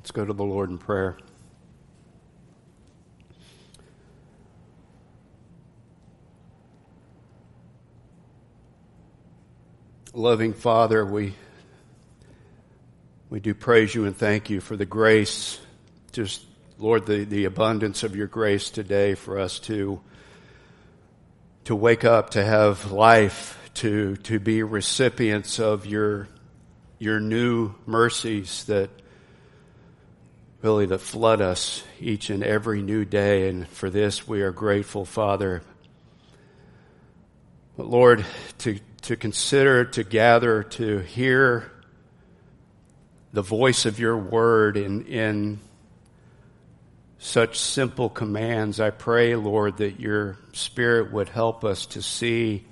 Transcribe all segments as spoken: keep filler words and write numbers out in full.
Let's go to the Lord in prayer. Loving Father, we we do praise you and thank you for the grace, just, Lord, the, the abundance of your grace today for us to to wake up, to have life, to to be recipients of your your new mercies that really that flood us each and every new day. And for this we are grateful, Father. But Lord, to to consider, to gather, to hear the voice of your word in, in such simple commands. I pray, Lord, that your Spirit would help us to see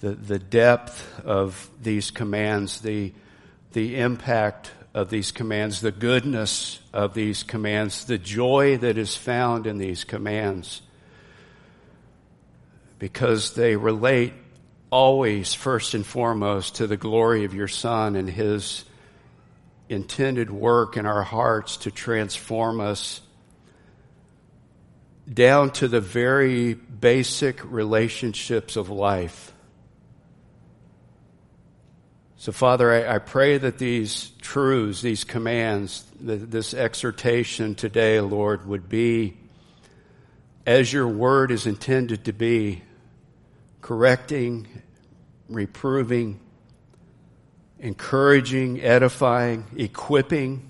the, the depth of these commands, the, the impact of these commands, the goodness of these commands, the joy that is found in these commands, because they relate always, first and foremost, to the glory of your Son and his intended work in our hearts to transform us down to the very basic relationships of life. So, Father, I, I pray that these truths, these commands, th- this exhortation today, Lord, would be as your word is intended to be, correcting, reproving, encouraging, edifying, equipping,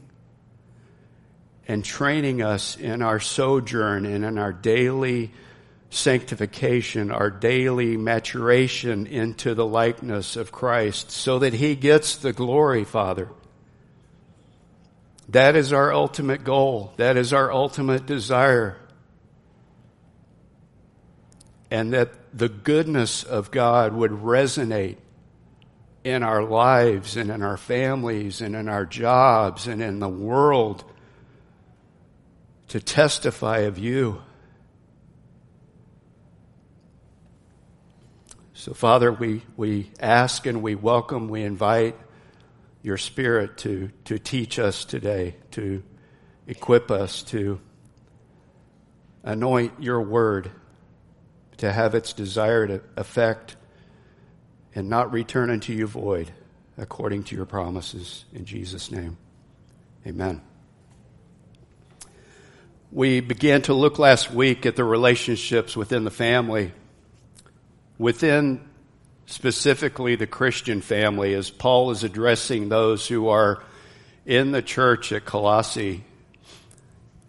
and training us in our sojourn and in our daily sanctification, our daily maturation into the likeness of Christ, so that he gets the glory, Father. That is our ultimate goal. That is our ultimate desire. And that the goodness of God would resonate in our lives and in our families and in our jobs and in the world to testify of you. So, Father, we, we ask and we welcome, we invite your Spirit to, to teach us today, to equip us, to anoint your word to have its desired effect and not return unto you void, according to your promises. In Jesus' name, amen. We began to look last week at the relationships within the family, within specifically the Christian family, as Paul is addressing those who are in the church at Colossae.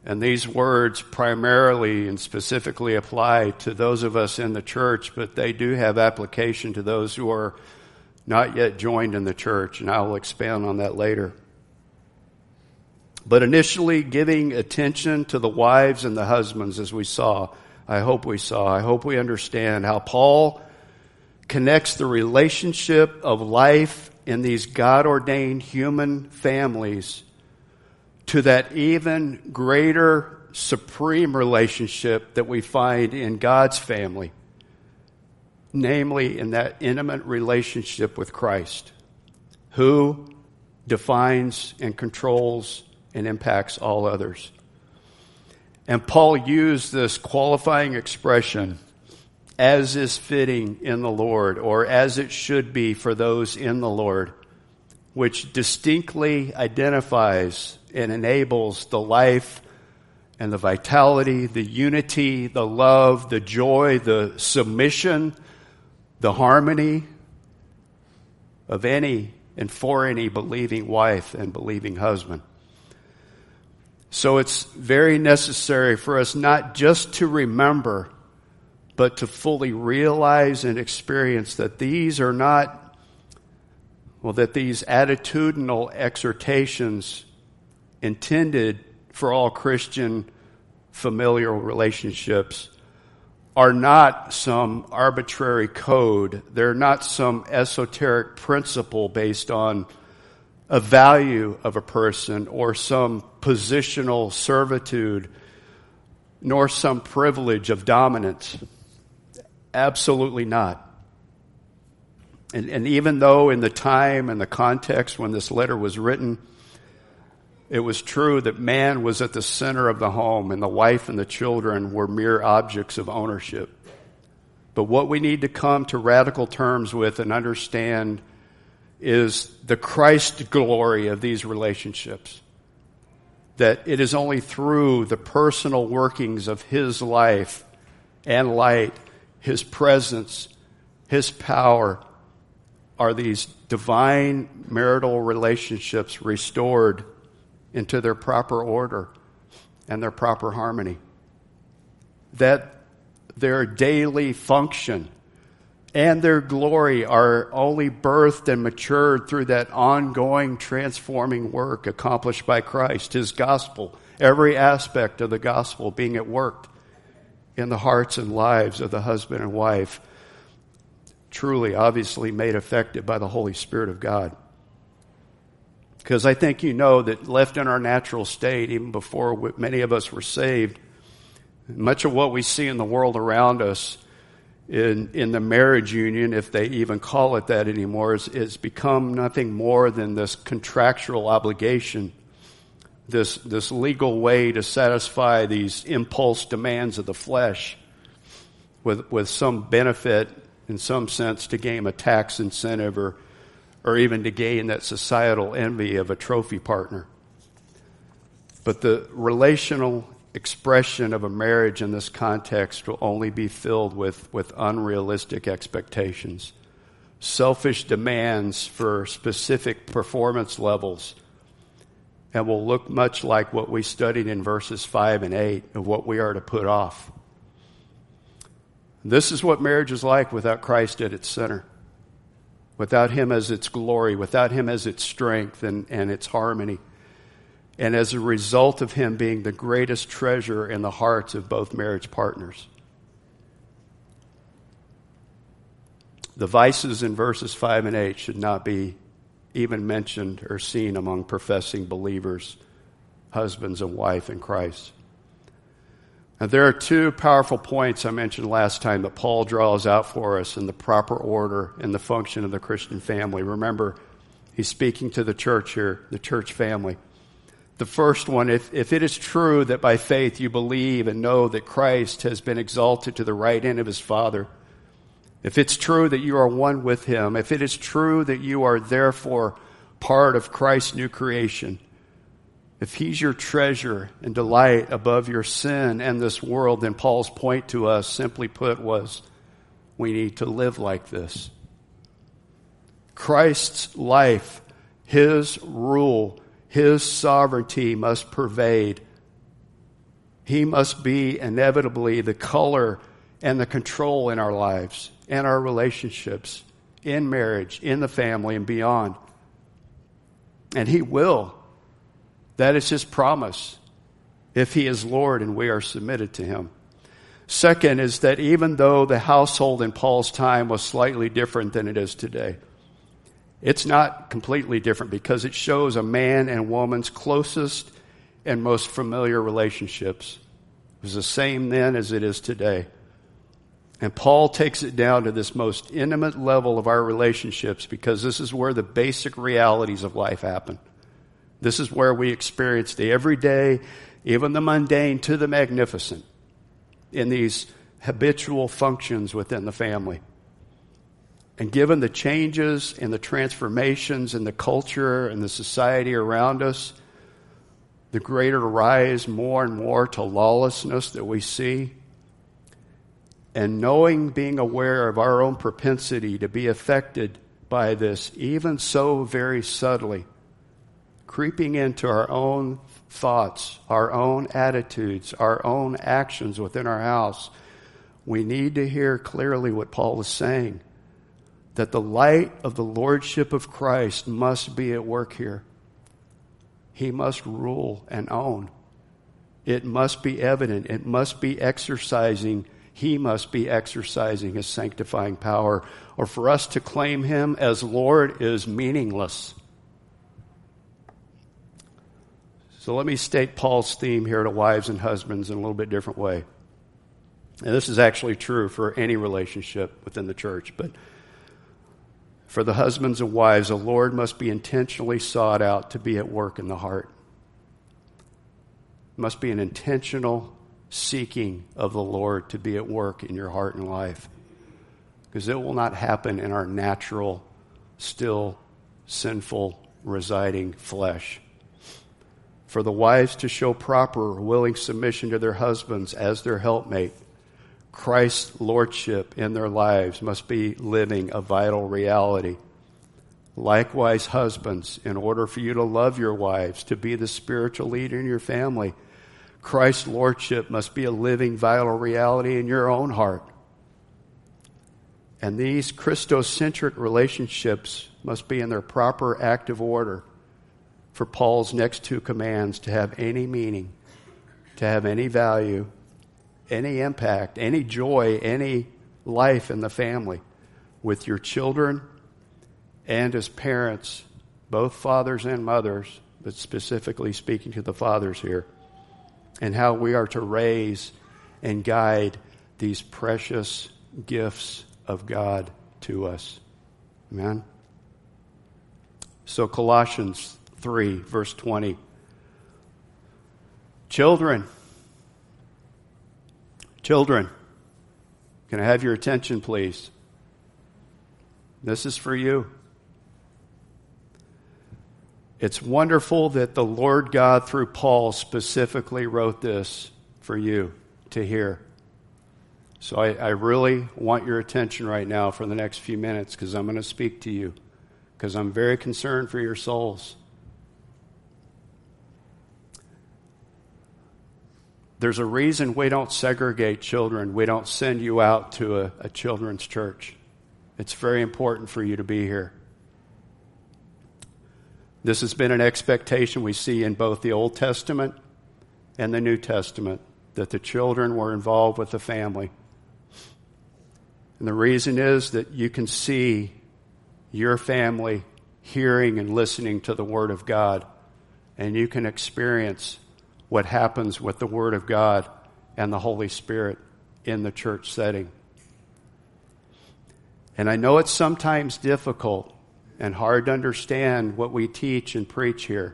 And these words primarily and specifically apply to those of us in the church, but they do have application to those who are not yet joined in the church, and I will expand on that later. But initially, giving attention to the wives and the husbands, as we saw, I hope we saw, I hope we understand how Paul connects the relationship of life in these God-ordained human families to that even greater supreme relationship that we find in God's family, namely in that intimate relationship with Christ, who defines and controls and impacts all others. And Paul used this qualifying expression, as is fitting in the Lord, or as it should be for those in the Lord, which distinctly identifies and enables the life and the vitality, the unity, the love, the joy, the submission, the harmony of any and for any believing wife and believing husband. So it's very necessary for us not just to remember, but to fully realize and experience that these are not, well, that these attitudinal exhortations intended for all Christian familial relationships are not some arbitrary code. They're not some esoteric principle based on a value of a person or some positional servitude, nor some privilege of dominance. Absolutely not. And, and even though in the time and the context when this letter was written, It was true that man was at the center of the home and the wife and the children were mere objects of ownership. But what we need to come to radical terms with and understand is the Christ glory of these relationships. That it is only through the personal workings of his life and light, his presence, his power, are these divine marital relationships restored into their proper order and their proper harmony. That their daily function and their glory are only birthed and matured through that ongoing transforming work accomplished by Christ, his gospel, every aspect of the gospel being at work in the hearts and lives of the husband and wife, truly, obviously made effective by the Holy Spirit of God. Because I think you know that left in our natural state, even before many of us were saved, much of what we see in the world around us in, in the marriage union, if they even call it that anymore, is, is become nothing more than this contractual obligation, this, this legal way to satisfy these impulse demands of the flesh with, with some benefit, in some sense, to gain a tax incentive or or even to gain that societal envy of a trophy partner. But the relational expression of a marriage in this context will only be filled with, with unrealistic expectations, selfish demands for specific performance levels, and will look much like what we studied in verses five and eight of what we are to put off. This is what marriage is like without Christ at its center, without him as its glory, without him as its strength and, and its harmony, and as a result of him being the greatest treasure in the hearts of both marriage partners. The vices in verses five and eight should not be even mentioned or seen among professing believers, husbands and wife in Christ. Now, there are two powerful points I mentioned last time that Paul draws out for us in the proper order and the function of the Christian family. Remember, he's speaking to the church here, the church family. The first one, if, if it is true that by faith you believe and know that Christ has been exalted to the right hand of his Father, if it's true that you are one with him, if it is true that you are therefore part of Christ's new creation, if he's your treasure and delight above your sin and this world, then Paul's point to us, simply put, was we need to live like this. Christ's life, his rule, his sovereignty must pervade. He must be inevitably the color and the control in our lives, in our relationships, in marriage, in the family, and beyond. And he will. That is his promise, if he is Lord and we are submitted to him. Second is that even though the household in Paul's time was slightly different than it is today, it's not completely different because it shows a man and woman's closest and most familiar relationships. It was the same then as it is today. And Paul takes it down to this most intimate level of our relationships because this is where the basic realities of life happen. This is where we experience the everyday, even the mundane, to the magnificent in these habitual functions within the family. And given the changes and the transformations in the culture and the society around us, the greater rise more and more to lawlessness that we see, and knowing, being aware of our own propensity to be affected by this, even so very subtly, creeping into our own thoughts, our own attitudes, our own actions within our house, we need to hear clearly what Paul is saying, that the light of the lordship of Christ must be at work here. He must rule and own. It must be evident. It must be exercising. He must be exercising his sanctifying power. Or for us to claim him as Lord is meaningless. So let me state Paul's theme here to wives and husbands in a little bit different way. And this is actually true for any relationship within the church, but for the husbands and wives, the Lord must be intentionally sought out to be at work in the heart, must be an intentional seeking of the Lord to be at work in your heart and life, because it will not happen in our natural, still, sinful, residing flesh. For the wives to show proper, willing submission to their husbands as their helpmate, Christ's lordship in their lives must be living a vital reality. Likewise, husbands, in order for you to love your wives, to be the spiritual leader in your family, Christ's lordship must be a living, vital reality in your own heart. And these Christocentric relationships must be in their proper active order for Paul's next two commands to have any meaning, to have any value, any impact, any joy, any life in the family, with your children and as parents, both fathers and mothers, but specifically speaking to the fathers here, and how we are to raise and guide these precious gifts of God to us. Amen? So Colossians three, verse twenty. Children, children, can I have your attention, please? This is for you. It's wonderful that the Lord God, through Paul, specifically wrote this for you to hear. So I, I really want your attention right now for the next few minutes, because I'm going to speak to you, because I'm very concerned for your souls. There's a reason we don't segregate children. We don't send you out to a, a children's church. It's very important for you to be here. This has been an expectation we see in both the Old Testament and the New Testament, that the children were involved with the family. And the reason is that you can see your family hearing and listening to the Word of God, and you can experience what happens with the Word of God and the Holy Spirit in the church setting. And I know it's sometimes difficult and hard to understand what we teach and preach here.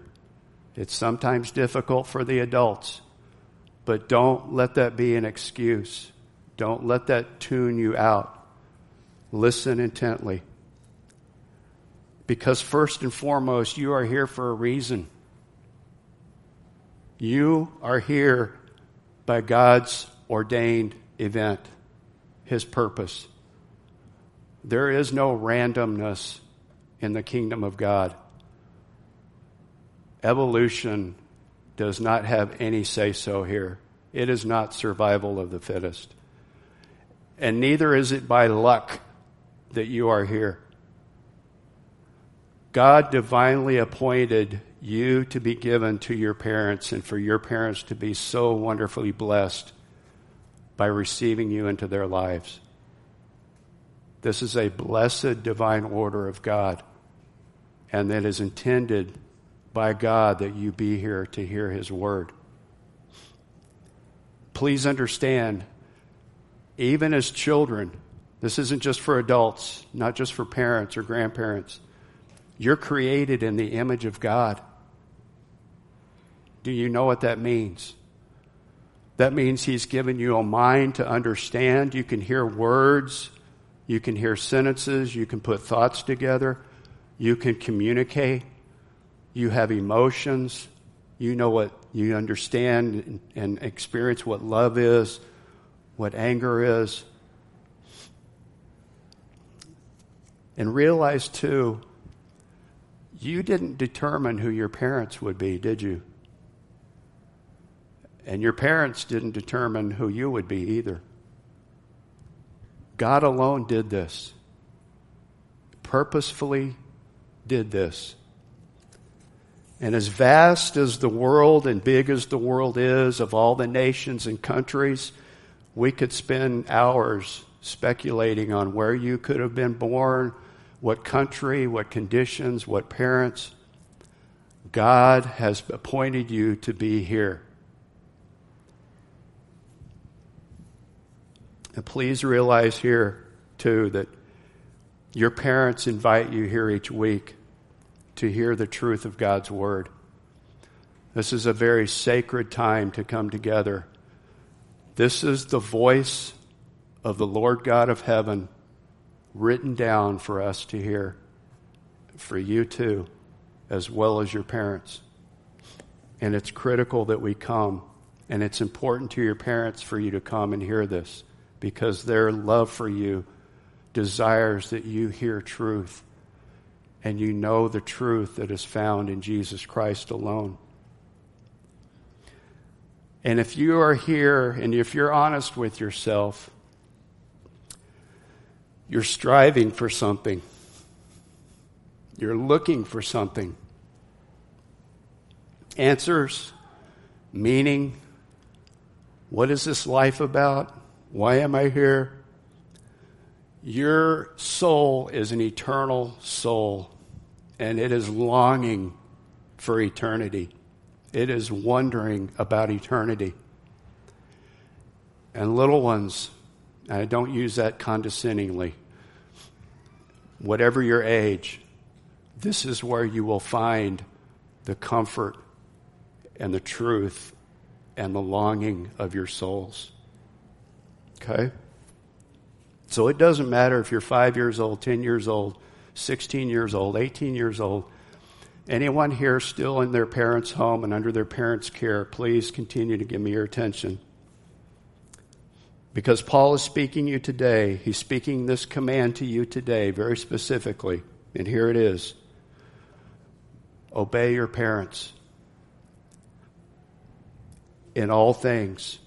It's sometimes difficult for the adults, but don't let that be an excuse. Don't let that tune you out. Listen intently. Because first and foremost, you are here for a reason. You are here by God's ordained event, His purpose. There is no randomness in the kingdom of God. Evolution does not have any say-so here. It is not survival of the fittest. And neither is it by luck that you are here. God divinely appointed you to be given to your parents, and for your parents to be so wonderfully blessed by receiving you into their lives. This is a blessed divine order of God, and that is intended by God that you be here to hear His word. Please understand, even as children, this isn't just for adults, not just for parents or grandparents. You're created in the image of God. Do you know what that means? That means He's given you a mind to understand. You can hear words. You can hear sentences. You can put thoughts together. You can communicate. You have emotions. You know what you understand and experience what love is, what anger is. And realize, too, you didn't determine who your parents would be, did you? And your parents didn't determine who you would be either. God alone did this, purposefully did this. And as vast as the world and big as the world is, of all the nations and countries, we could spend hours speculating on where you could have been born, what country, what conditions, what parents. God has appointed you to be here. And please realize here, too, that your parents invite you here each week to hear the truth of God's word. This is a very sacred time to come together. This is the voice of the Lord God of heaven written down for us to hear, for you too, as well as your parents. And it's critical that we come, and it's important to your parents for you to come and hear this, because their love for you desires that you hear truth and you know the truth that is found in Jesus Christ alone. And if you are here and if you're honest with yourself, you're striving for something. You're looking for something. Answers, meaning, what is this life about? Why am I here? Your soul is an eternal soul, and it is longing for eternity. It is wondering about eternity. And little ones, I don't use that condescendingly, whatever your age, this is where you will find the comfort and the truth and the longing of your souls. Okay? So it doesn't matter if you're five years old, ten years old, sixteen years old, eighteen years old. Anyone here still in their parents' home and under their parents' care, please continue to give me your attention. Because Paul is speaking to you today. He's speaking this command to you today very specifically. And here it is. Obey your parents in all things.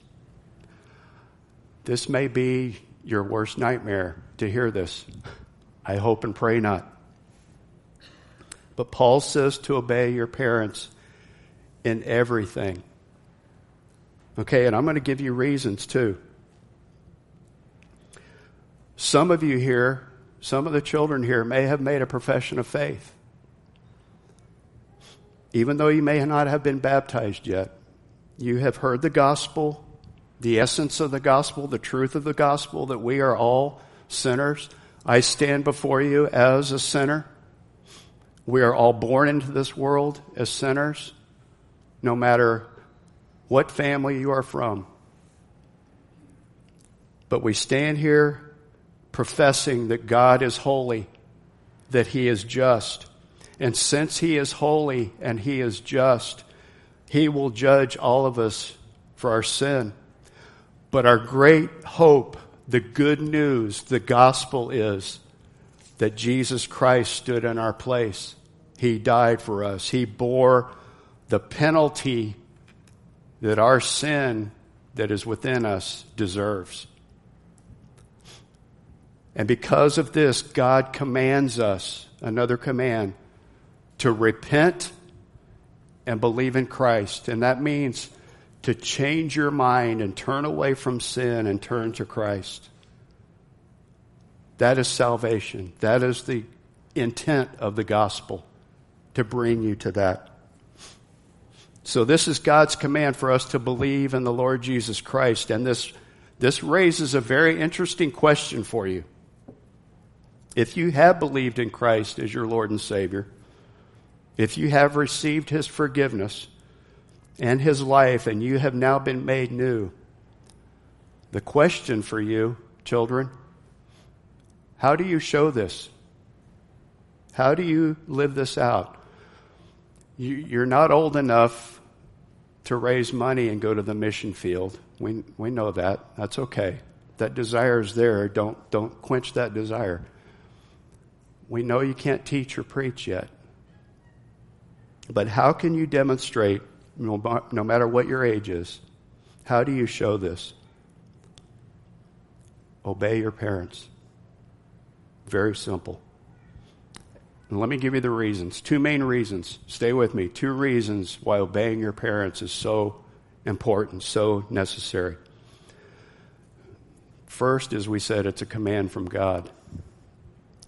This may be your worst nightmare to hear this. I hope and pray not. But Paul says to obey your parents in everything. Okay, and I'm going to give you reasons too. Some of you here, some of the children here may have made a profession of faith, even though you may not have been baptized yet. You have heard the gospel, the essence of the gospel, the truth of the gospel, that we are all sinners. I stand before you as a sinner. We are all born into this world as sinners, no matter what family you are from. But we stand here professing that God is holy, that He is just. And since He is holy and He is just, He will judge all of us for our sin. But our great hope, the good news, the gospel is that Jesus Christ stood in our place. He died for us. He bore the penalty that our sin that is within us deserves. And because of this, God commands us, another command, to repent and believe in Christ. And that means to change your mind and turn away from sin and turn to Christ. That is salvation. That is the intent of the gospel, to bring you to that. So this is God's command for us to believe in the Lord Jesus Christ. And this, this raises a very interesting question for you. If you have believed in Christ as your Lord and Savior, if you have received His forgiveness and His life, and you have now been made new, the question for you, children, how do you show this? How do you live this out? You, you're not old enough to raise money and go to the mission field. We, we know that. That's okay. That desire is there. Don't, don't quench that desire. We know you can't teach or preach yet. But how can you demonstrate, no, no matter what your age is, how do you show this? Obey your parents. Very simple. And let me give you the reasons. Two main reasons. Stay with me. Two reasons why obeying your parents is so important, so necessary. First, as we said, it's a command from God.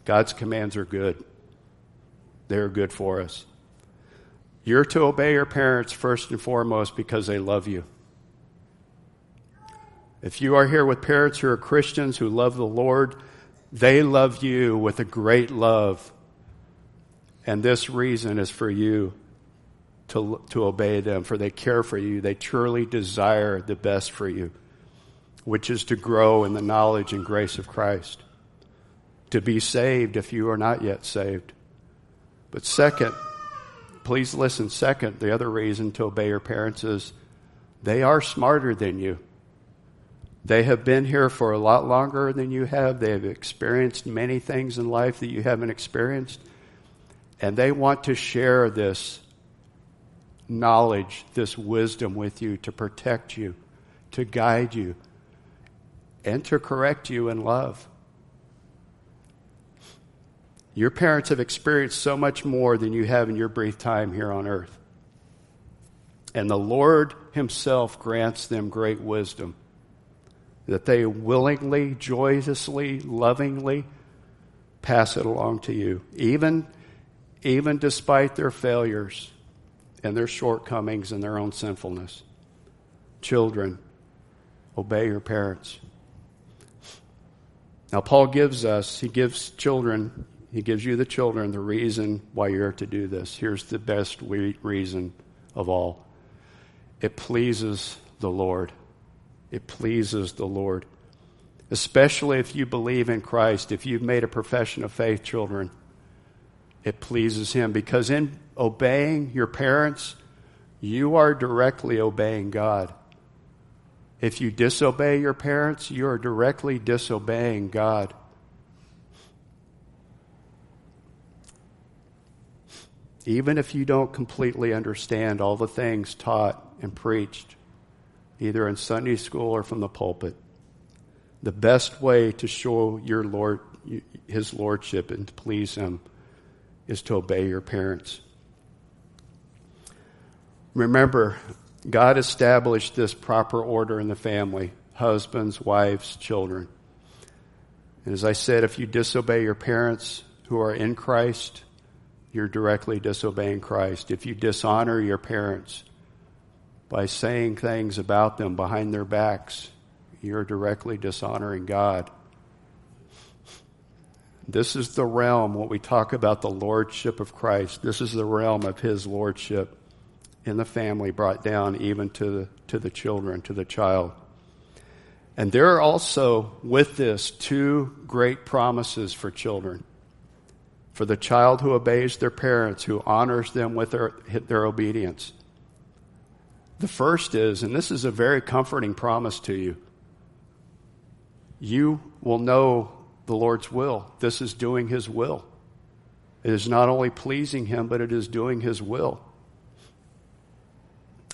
God's commands are good. They're good for us. You're to obey your parents first and foremost because they love you. If you are here with parents who are Christians, who love the Lord, they love you with a great love. And this reason is for you to, to obey them, for they care for you. They truly desire the best for you, which is to grow in the knowledge and grace of Christ, to be saved if you are not yet saved. But second, please listen, second, the other reason to obey your parents is they are smarter than you. They have been here for a lot longer than you have. They have experienced many things in life that you haven't experienced. And they want to share this knowledge, this wisdom with you to protect you, to guide you, and to correct you in love. Your parents have experienced so much more than you have in your brief time here on earth. And the Lord himself grants them great wisdom that they willingly, joyously, lovingly pass it along to you, even, even despite their failures and their shortcomings and their own sinfulness. Children, obey your parents. Now, Paul gives us, he gives children... He gives you, the children, the reason why you're to do this. Here's the best we- reason of all. It pleases the Lord. It pleases the Lord. Especially if you believe in Christ, if you've made a profession of faith, children, it pleases him. Because in obeying your parents, you are directly obeying God. If you disobey your parents, you are directly disobeying God. Even if you don't completely understand all the things taught and preached, either in Sunday school or from the pulpit, the best way to show your Lord, his lordship and to please him is to obey your parents. Remember, God established this proper order in the family: husbands, wives, children. And as I said, if you disobey your parents who are in Christ, you're directly disobeying Christ. If you dishonor your parents by saying things about them behind their backs, you're directly dishonoring God. This is the realm, when we talk about the lordship of Christ, this is the realm of his lordship in the family, brought down even to the, to the children, to the child. And there are also, with this, two great promises for children. For the child who obeys their parents, who honors them with their, their obedience. The first is, and this is a very comforting promise to you, you will know the Lord's will. This is doing his will. It is not only pleasing him, but it is doing his will.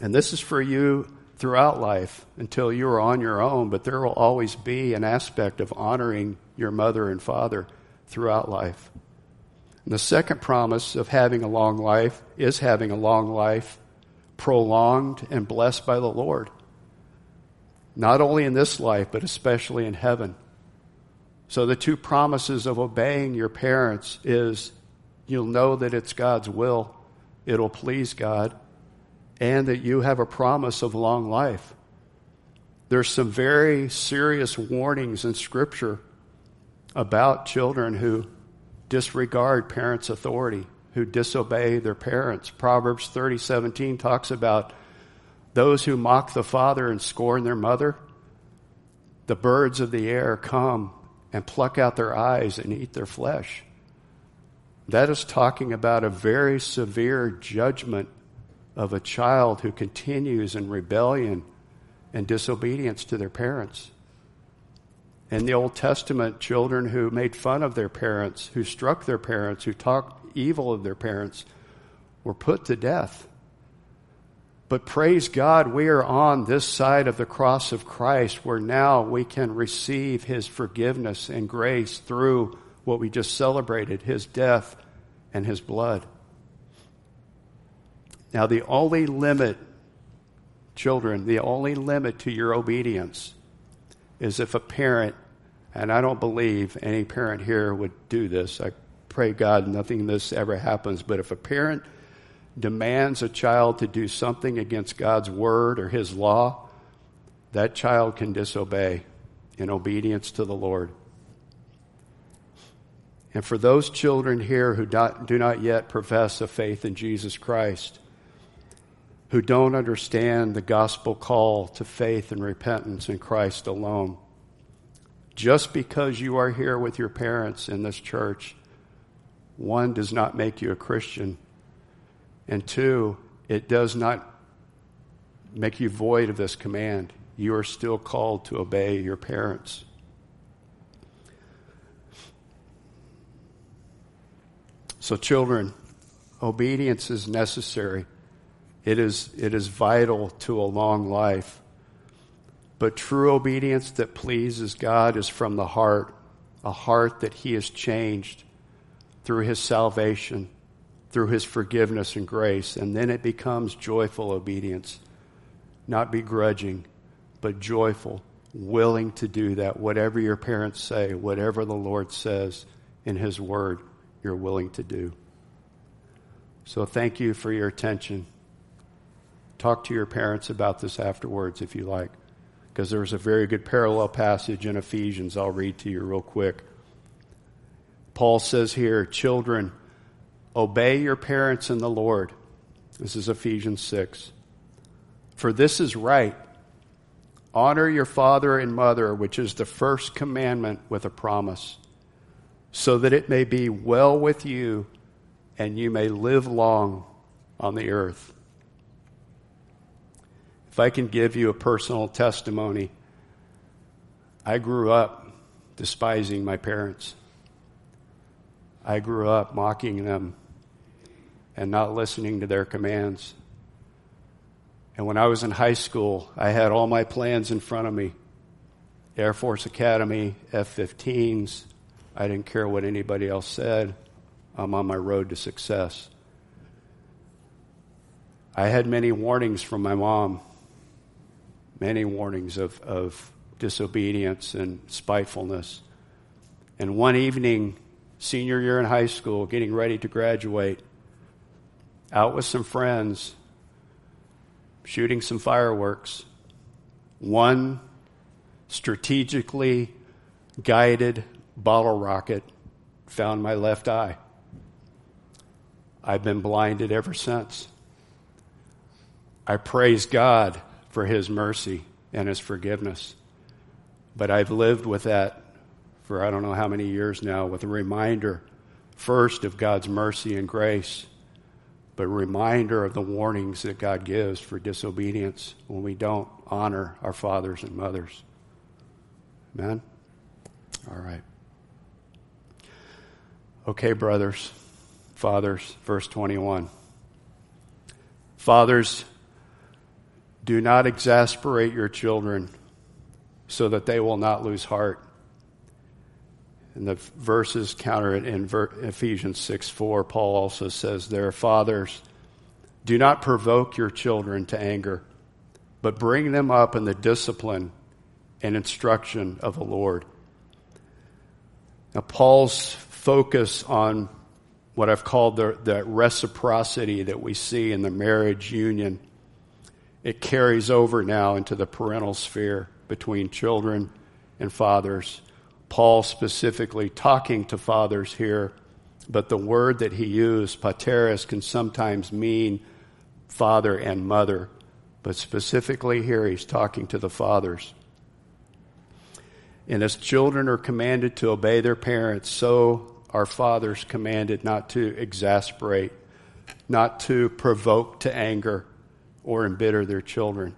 And this is for you throughout life until you are on your own, but there will always be an aspect of honoring your mother and father throughout life. And the second promise of having a long life is having a long life prolonged and blessed by the Lord. Not only in this life, but especially in heaven. So the two promises of obeying your parents is you'll know that it's God's will, it'll please God, and that you have a promise of long life. There's some very serious warnings in Scripture about children who disregard parents' authority, who disobey their parents. Proverbs thirty seventeen talks about those who mock the father and scorn their mother. The birds of the air come and pluck out their eyes and eat their flesh. That is talking about a very severe judgment of a child who continues in rebellion and disobedience to their parents. In the Old Testament, children who made fun of their parents, who struck their parents, who talked evil of their parents, were put to death. But praise God, we are on this side of the cross of Christ, where now we can receive his forgiveness and grace through what we just celebrated, his death and his blood. Now, the only limit, children, the only limit to your obedience is if a parent, and I don't believe any parent here would do this, I pray God nothing of this ever happens, but if a parent demands a child to do something against God's word or his law, that child can disobey in obedience to the Lord. And for those children here who do not yet profess a faith in Jesus Christ, who don't understand the gospel call to faith and repentance in Christ alone. Just because you are here with your parents in this church, one, does not make you a Christian, and two, it does not make you void of this command. You are still called to obey your parents. So children, obedience is necessary. It is, it is vital to a long life. But true obedience that pleases God is from the heart, a heart that He has changed through His salvation, through His forgiveness and grace. And then it becomes joyful obedience, not begrudging, but joyful, willing to do that. Whatever your parents say, whatever the Lord says in His word, you're willing to do. So thank you for your attention. Talk to your parents about this afterwards if you like, because there's a very good parallel passage in Ephesians I'll read to you real quick. Paul says here, children, obey your parents in the Lord. This is Ephesians six. For this is right. Honor your father and mother, which is the first commandment with a promise, so that it may be well with you and you may live long on the earth. If I can give you a personal testimony, I grew up despising my parents. I grew up mocking them and not listening to their commands. And when I was in high school, I had all my plans in front of me. Air Force Academy, F fifteens. I didn't care what anybody else said. I'm on my road to success. I had many warnings from my mom, many warnings of, of disobedience and spitefulness. And one evening, senior year in high school, getting ready to graduate, out with some friends, shooting some fireworks, one strategically guided bottle rocket found my left eye. I've been blinded ever since. I praise God for His mercy and His forgiveness, but I've lived with that for I don't know how many years now, with a reminder first of God's mercy and grace, but a reminder of the warnings that God gives for disobedience when we don't honor our fathers and mothers. Amen? All right. Okay, brothers, fathers, verse twenty-one. Fathers, do not exasperate your children so that they will not lose heart. And the verses counter it in Ephesians six four. Paul also says there, fathers, do not provoke your children to anger, but bring them up in the discipline and instruction of the Lord. Now, Paul's focus on what I've called the, the reciprocity that we see in the marriage union, it carries over now into the parental sphere between children and fathers. Paul specifically talking to fathers here, but the word that he used, pateras, can sometimes mean father and mother, but specifically here he's talking to the fathers. And as children are commanded to obey their parents, so are fathers commanded not to exasperate, not to provoke to anger or embitter their children.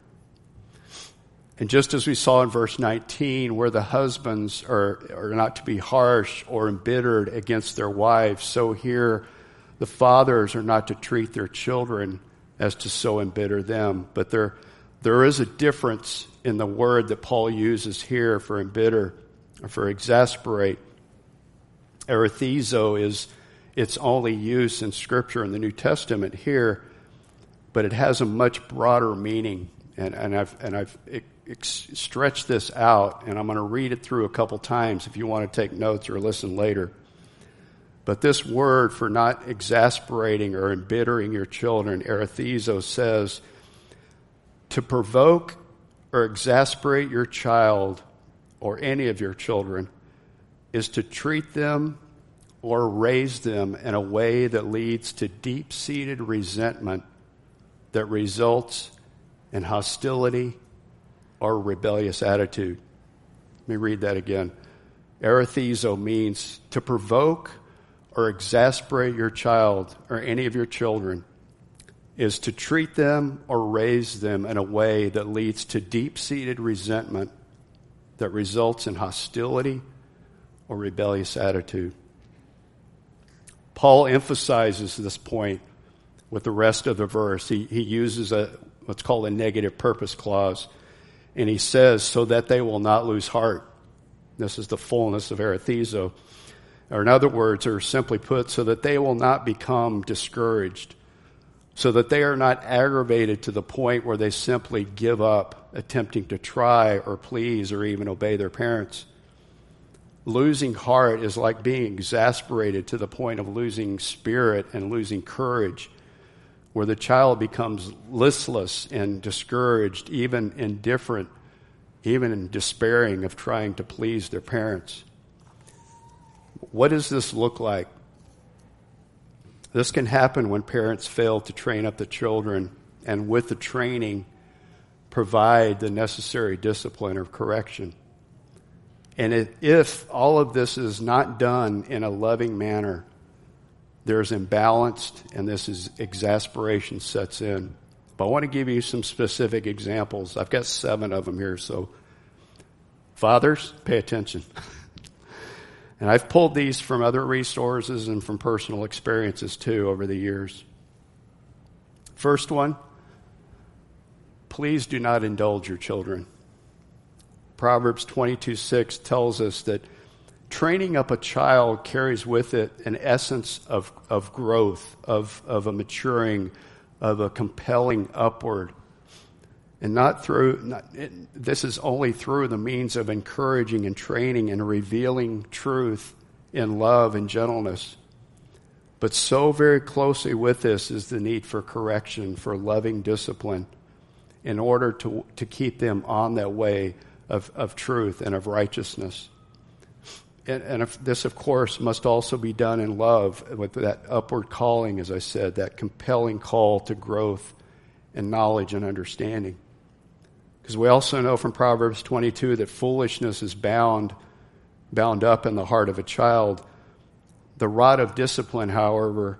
And just as we saw in verse nineteen, where the husbands are, are not to be harsh or embittered against their wives, so here the fathers are not to treat their children as to so embitter them. But there, there is a difference in the word that Paul uses here for embitter or for exasperate. Erethizo is its only use in Scripture in the New Testament here, but it has a much broader meaning. And, and I've, and I've ex- stretched this out, and I'm going to read it through a couple times if you want to take notes or listen later. But this word for not exasperating or embittering your children, erethizo, says to provoke or exasperate your child or any of your children is to treat them or raise them in a way that leads to deep-seated resentment that results in hostility or rebellious attitude. Let me read that again. Erethizo means to provoke or exasperate your child or any of your children is to treat them or raise them in a way that leads to deep-seated resentment that results in hostility or rebellious attitude. Paul emphasizes this point with the rest of the verse. He, he uses a what's called a negative purpose clause, and he says, so that they will not lose heart. This is the fullness of erethizo. Or in other words, or simply put, so that they will not become discouraged, so that they are not aggravated to the point where they simply give up attempting to try or please or even obey their parents. Losing heart is like being exasperated to the point of losing spirit and losing courage, where the child becomes listless and discouraged, even indifferent, even despairing of trying to please their parents. What does this look like? This can happen when parents fail to train up the children and with the training provide the necessary discipline or correction. And if all of this is not done in a loving manner, there's imbalance and this is exasperation sets in. But I want to give you some specific examples. I've got seven of them here, so fathers, pay attention. And I've pulled these from other resources and from personal experiences, too, over the years. First one, please do not indulge your children. Proverbs twenty-two six tells us that training up a child carries with it an essence of, of growth, of, of a maturing, of a compelling upward. And not through, not, it, this is only through the means of encouraging and training and revealing truth in love and gentleness. But so very closely with this is the need for correction, for loving discipline, in order to, to keep them on that way of, of truth and of righteousness. And, and if this, of course, must also be done in love, with that upward calling, as I said, that compelling call to growth and knowledge and understanding. Because we also know from Proverbs twenty-two that foolishness is bound, bound up in the heart of a child. The rod of discipline, however,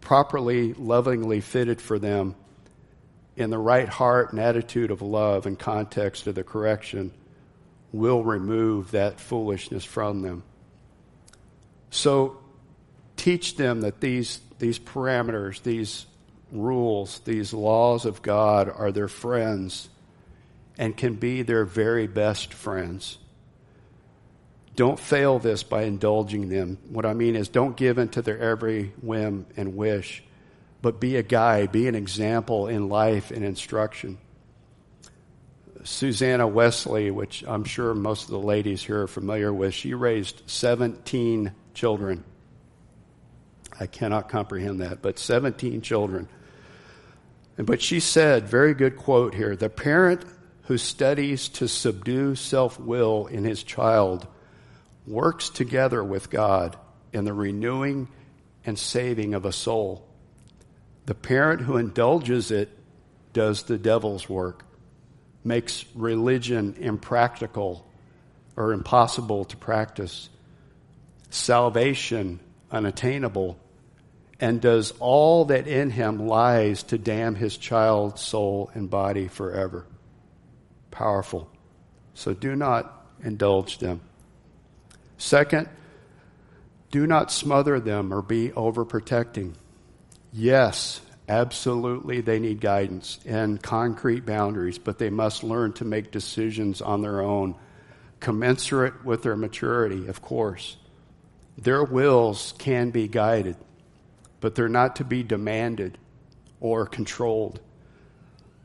properly, lovingly fitted for them in the right heart and attitude of love and context of the correction, will remove that foolishness from them. So teach them that these, these parameters, these rules, these laws of God are their friends and can be their very best friends. Don't fail this by indulging them. What I mean is don't give in to their every whim and wish, but be a guide, be an example in life and instruction. Susanna Wesley, which I'm sure most of the ladies here are familiar with, she raised seventeen children. I cannot comprehend that, but seventeen children. But she said, very good quote here, the parent who studies to subdue self-will in his child works together with God in the renewing and saving of a soul. The parent who indulges it does the devil's work, makes religion impractical or impossible to practice, salvation unattainable, and does all that in him lies to damn his child, soul, and body forever. Powerful. So do not indulge them. Second, do not smother them or be overprotecting. Yes, absolutely, they need guidance and concrete boundaries, but they must learn to make decisions on their own, commensurate with their maturity, of course. Their wills can be guided, but they're not to be demanded or controlled.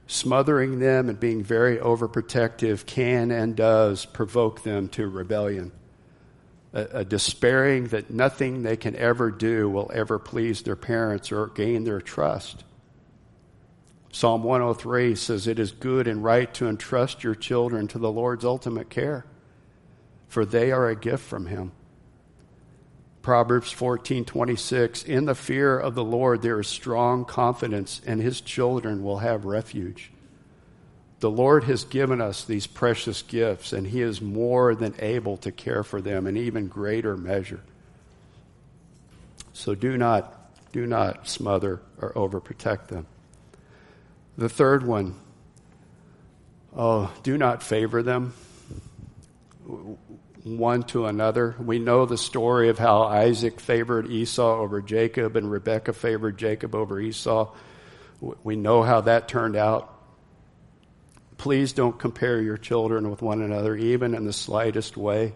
Smothering them and being very overprotective can and does provoke them to rebellion, a, a despairing that nothing they can ever do will ever please their parents or gain their trust. Psalm one oh three says, it is good and right to entrust your children to the Lord's ultimate care, for they are a gift from him. Proverbs fourteen twenty-six, in the fear of the Lord there is strong confidence, and his children will have refuge. The Lord has given us these precious gifts, and he is more than able to care for them in even greater measure. So do not do not smother or overprotect them. The third one, oh, do not favor them one to another. We know the story of how Isaac favored Esau over Jacob and Rebekah favored Jacob over Esau. We know how that turned out. Please don't compare your children with one another, even in the slightest way.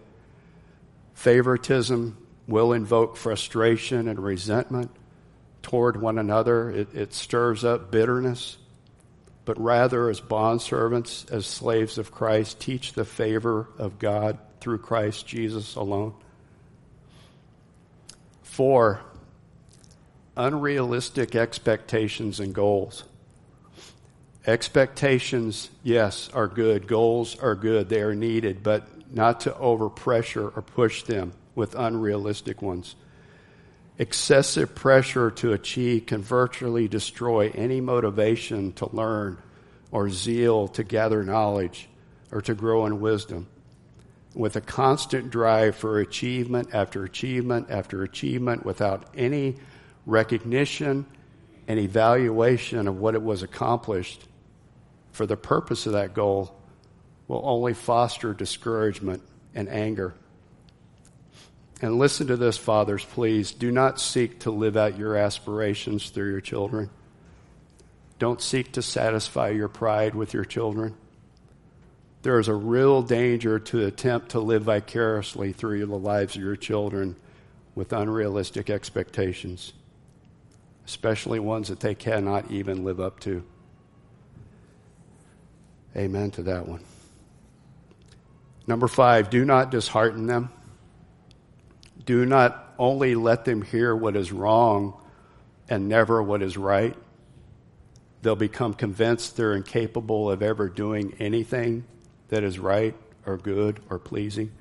Favoritism will invoke frustration and resentment toward one another. It, it stirs up bitterness. But rather, as bondservants, as slaves of Christ, teach the favor of God through Christ Jesus alone. Four, unrealistic expectations and goals. Expectations, yes, are good. Goals are good. They are needed, but not to overpressure or push them with unrealistic ones. Excessive pressure to achieve can virtually destroy any motivation to learn or zeal to gather knowledge or to grow in wisdom. With a constant drive for achievement after achievement after achievement without any recognition and evaluation of what it was accomplished for the purpose of that goal will only foster discouragement and anger. And listen to this, fathers, please. Do not seek to live out your aspirations through your children. Don't seek to satisfy your pride with your children. There is a real danger to attempt to live vicariously through the lives of your children with unrealistic expectations, especially ones that they cannot even live up to. Amen to that one. Number five, do not dishearten them. Do not only let them hear what is wrong and never what is right. They'll become convinced they're incapable of ever doing anything that is right or good or pleasing.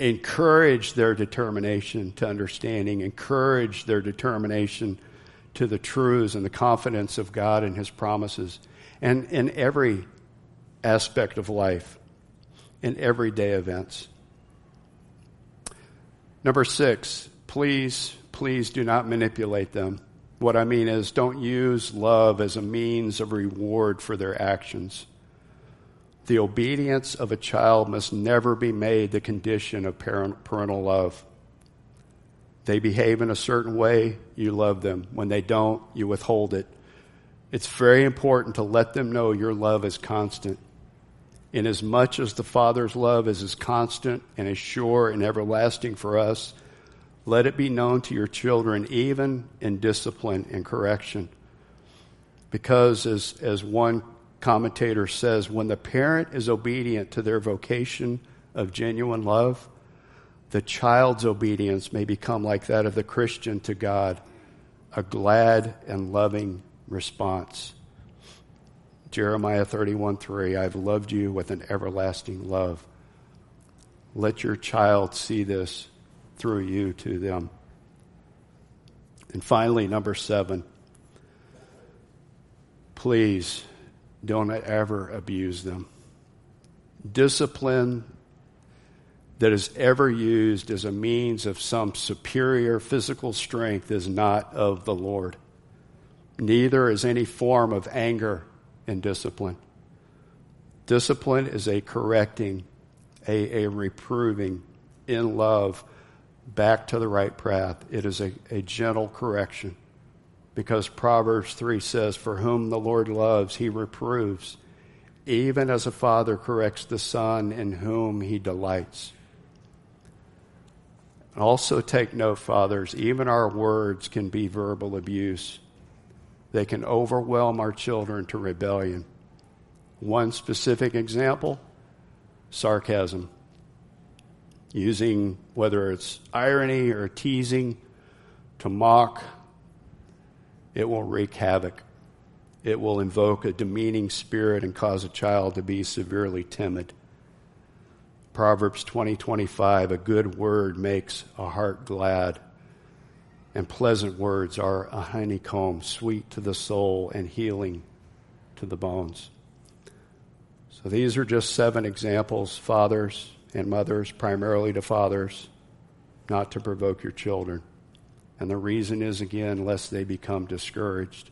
Encourage their determination to understanding. Encourage their determination to the truths and the confidence of God and his promises. And in every aspect of life, in everyday events. Number six, please, please do not manipulate them. What I mean is, don't use love as a means of reward for their actions. The obedience of a child must never be made the condition of parent, parental love. They behave in a certain way, you love them. When they don't, you withhold it. It's very important to let them know your love is constant. In as much as the Father's love is as constant and as sure and everlasting for us, let it be known to your children, even in discipline and correction. Because, as, as one commentator says, when the parent is obedient to their vocation of genuine love, the child's obedience may become like that of the Christian to God, a glad and loving response. Jeremiah thirty-one three, I've loved you with an everlasting love. Let your child see this through you to them. And finally, number seven, please don't ever abuse them. Discipline that is ever used as a means of some superior physical strength is not of the Lord. Neither is any form of anger in discipline. Discipline is a correcting, a, a reproving in love back to the right path. It is a, a gentle correction, because Proverbs three says, for whom the Lord loves, he reproves, even as a father corrects the son in whom he delights. Also take note, fathers, even our words can be verbal abuse. They can overwhelm our children to rebellion. One specific example, sarcasm. Using whether it's irony or teasing to mock, it will wreak havoc. It will invoke a demeaning spirit and cause a child to be severely timid. Proverbs twenty twenty-five, a good word makes a heart glad, and pleasant words are a honeycomb, sweet to the soul and healing to the bones. So these are just seven examples, fathers and mothers, primarily to fathers, not to provoke your children. And the reason is, again, lest they become discouraged.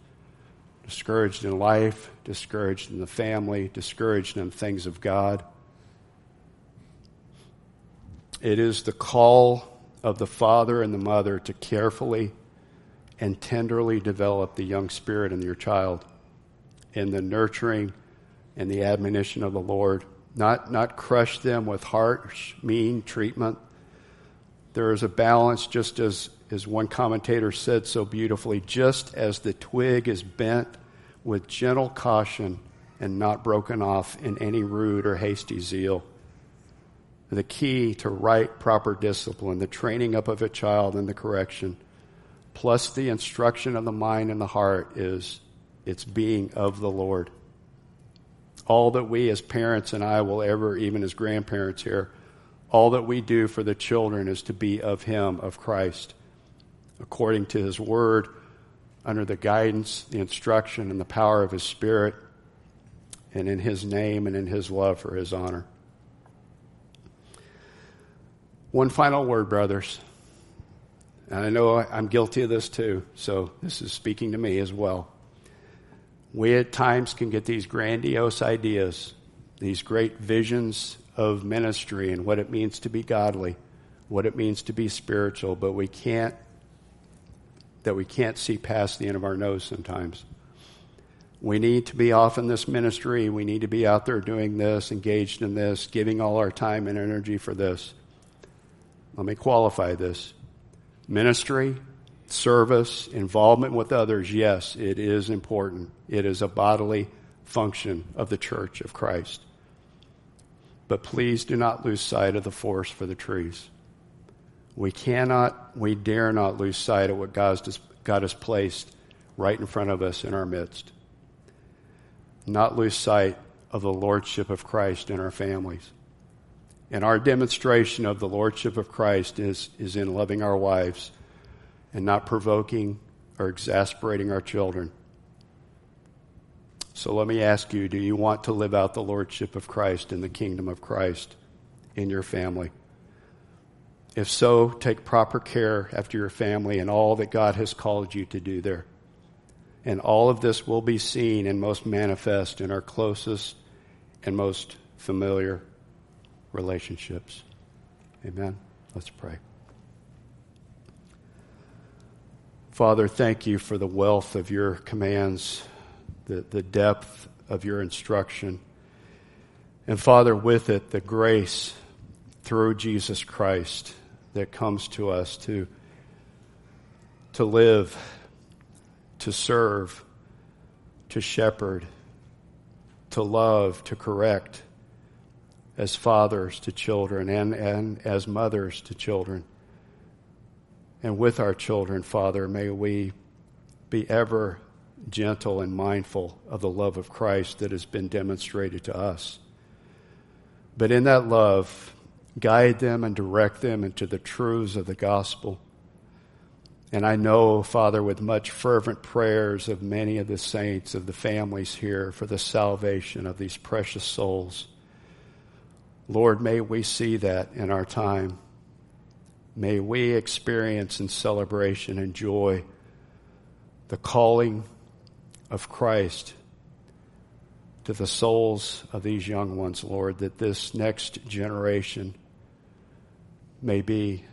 Discouraged in life, discouraged in the family, discouraged in things of God. It is the call of the father and the mother to carefully and tenderly develop the young spirit in your child in the nurturing and the admonition of the Lord. Not, not crush them with harsh, mean treatment. There is a balance, just as, as one commentator said so beautifully, just as the twig is bent with gentle caution and not broken off in any rude or hasty zeal. The key to right proper discipline, the training up of a child and the correction, plus the instruction of the mind and the heart, is its being of the Lord. All that we as parents and I will ever, even as grandparents here, all that we do for the children is to be of Him, of Christ, according to His Word, under the guidance, the instruction, and the power of His Spirit, and in His name and in His love for His honor. One final word, brothers. And I know I'm guilty of this too, so this is speaking to me as well. We at times can get these grandiose ideas, these great visions of ministry and what it means to be godly, what it means to be spiritual, but we can't, that we can't see past the end of our nose sometimes. We need to be off in this ministry. We need to be out there doing this, engaged in this, giving all our time and energy for this. Let me qualify this. Ministry, service, involvement with others, yes, it is important. It is a bodily function of the Church of Christ. But please do not lose sight of the forest for the trees. We cannot, we dare not lose sight of what God's, God has placed right in front of us in our midst. Not lose sight of the Lordship of Christ in our families. And our demonstration of the Lordship of Christ is, is in loving our wives and not provoking or exasperating our children. So let me ask you, do you want to live out the Lordship of Christ and the kingdom of Christ in your family? If so, take proper care after your family and all that God has called you to do there. And all of this will be seen and most manifest in our closest and most familiar relationships. Amen. Let's pray. Father, thank you for the wealth of your commands, the, the depth of your instruction. And Father, with it, the grace through Jesus Christ that comes to us to, to live, to serve, to shepherd, to love, to correct, as fathers to children and, and as mothers to children. And with our children, Father, may we be ever gentle and mindful of the love of Christ that has been demonstrated to us. But in that love, guide them and direct them into the truths of the gospel. And I know, Father, with much fervent prayers of many of the saints, of the families here, for the salvation of these precious souls, Lord, may we see that in our time. May we experience in celebration and joy the calling of Christ to the souls of these young ones, Lord, that this next generation may be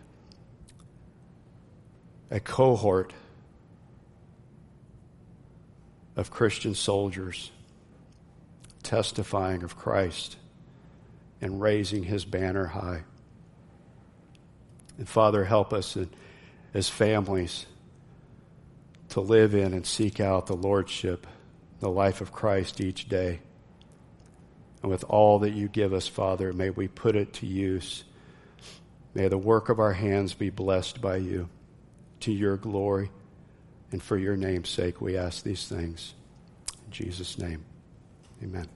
a cohort of Christian soldiers testifying of Christ and raising His banner high. And Father, help us as families to live in and seek out the Lordship, the life of Christ each day. And with all that you give us, Father, may we put it to use. May the work of our hands be blessed by you, to your glory, and for your name's sake we ask these things. In Jesus' name, amen.